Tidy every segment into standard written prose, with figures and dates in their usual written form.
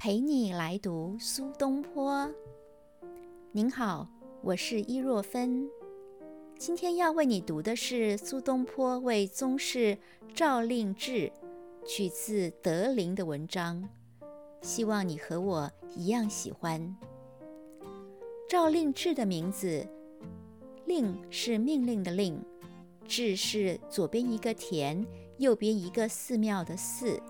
陪你来读苏东坡。您好，我是伊若芬，今天要为你读的是苏东坡为宗室诏令制，取自德龄的文章，希望你和我一样喜欢。诏令制的名字，令是命令的令，制是左边一个田，右边一个寺庙的寺。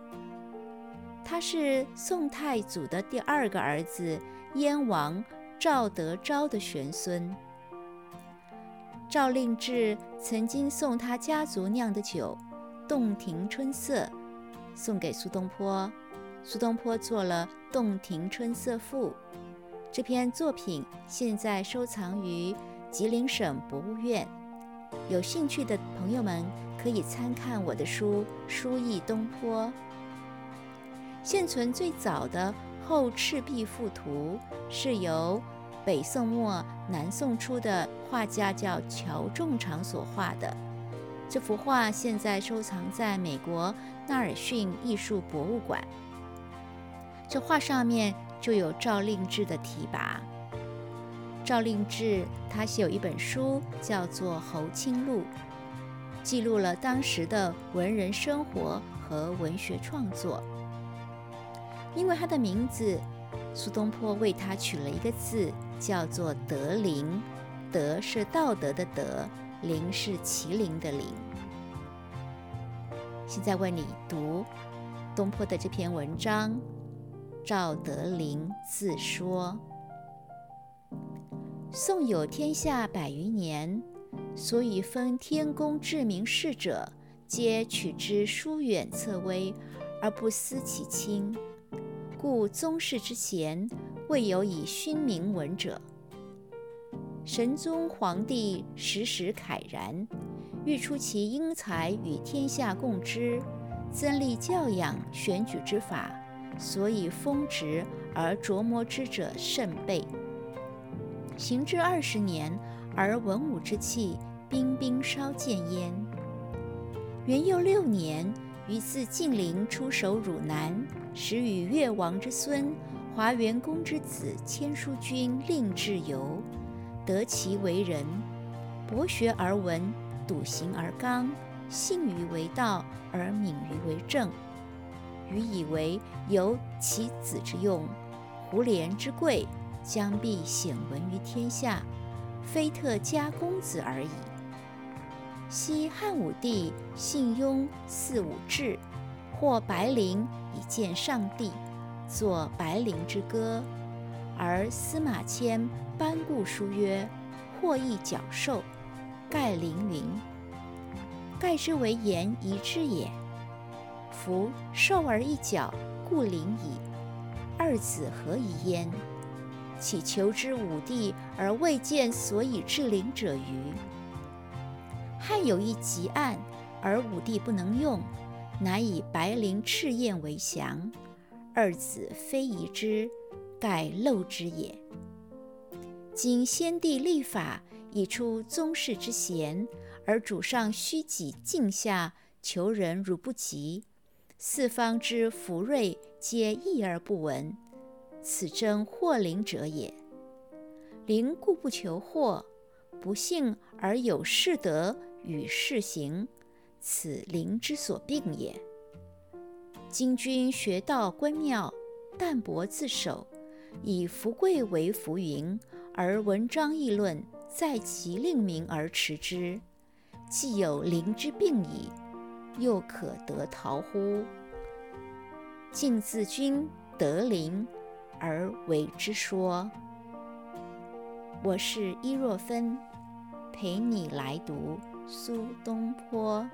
他是宋太祖的第二个儿子燕王赵德昭的玄孙。诏令制曾经送他家族酿的酒洞庭春色，送给苏东坡，苏东坡做了《洞庭春色赋》。这篇作品现在收藏于吉林省博物院，有兴趣的朋友们可以参看我的书《书忆东坡》。现存最早的后赤壁赋图是由北宋末南宋初的画家叫乔仲常所画的，这幅画现在收藏在美国纳尔逊艺术博物馆。这画上面就有诏令制的提拔。诏令制他写有一本书叫做《侯卿录》，记录了当时的文人生活和文学创作。因为他的名字，苏东坡为他取了一个字，叫做德龄。德是道德的德，龄是麒麟的龄。现在为你读东坡的这篇文章《赵德龄自说》。宋有天下百余年，所以分天工至明士者，皆取之疏远侧微，而不思其亲。故宗室之贤，未有以勋名闻者。神宗皇帝时时慨然，欲出其英才与天下共之，增立教养选举之法，所以封职而琢磨之者甚备。行至20年，而文武之气彬彬稍见焉。元佑6年，于自晋陵出守汝南，时与越王之孙、华元公之子千书君令至游，得其为人，博学而文，笃行而刚，信于为道，而敏于为政。予以为有其子之用，胡连之贵，将必显闻于天下，非特家公子而已。昔汉武帝信雍祀武志，或白灵以见上帝，作白灵之歌，而司马迁班固书曰：或亦矫兽，盖凌云，盖之为言夷之也。夫兽而一矫，故凌矣，二子何以焉？岂求之武帝而未见所以至凌者欤？汉有一汲黯，而武帝不能用，乃以白灵赤焰为翔，二子非夷之，盖陋之也。今先帝立法，以出宗室之贤，而主上虚己近下，求人如不及，四方之福瑞皆异而不闻，此真祸临者也。临故不求祸，不幸而有事德与事行，此灵之所病也。今君学道关妙，淡泊自守，以福贵为浮云，而文章议论，在其令名而持之，既有灵之病矣，又可得逃乎？敬自君德龄而为之说。我是伊若芬，陪你来读苏东坡。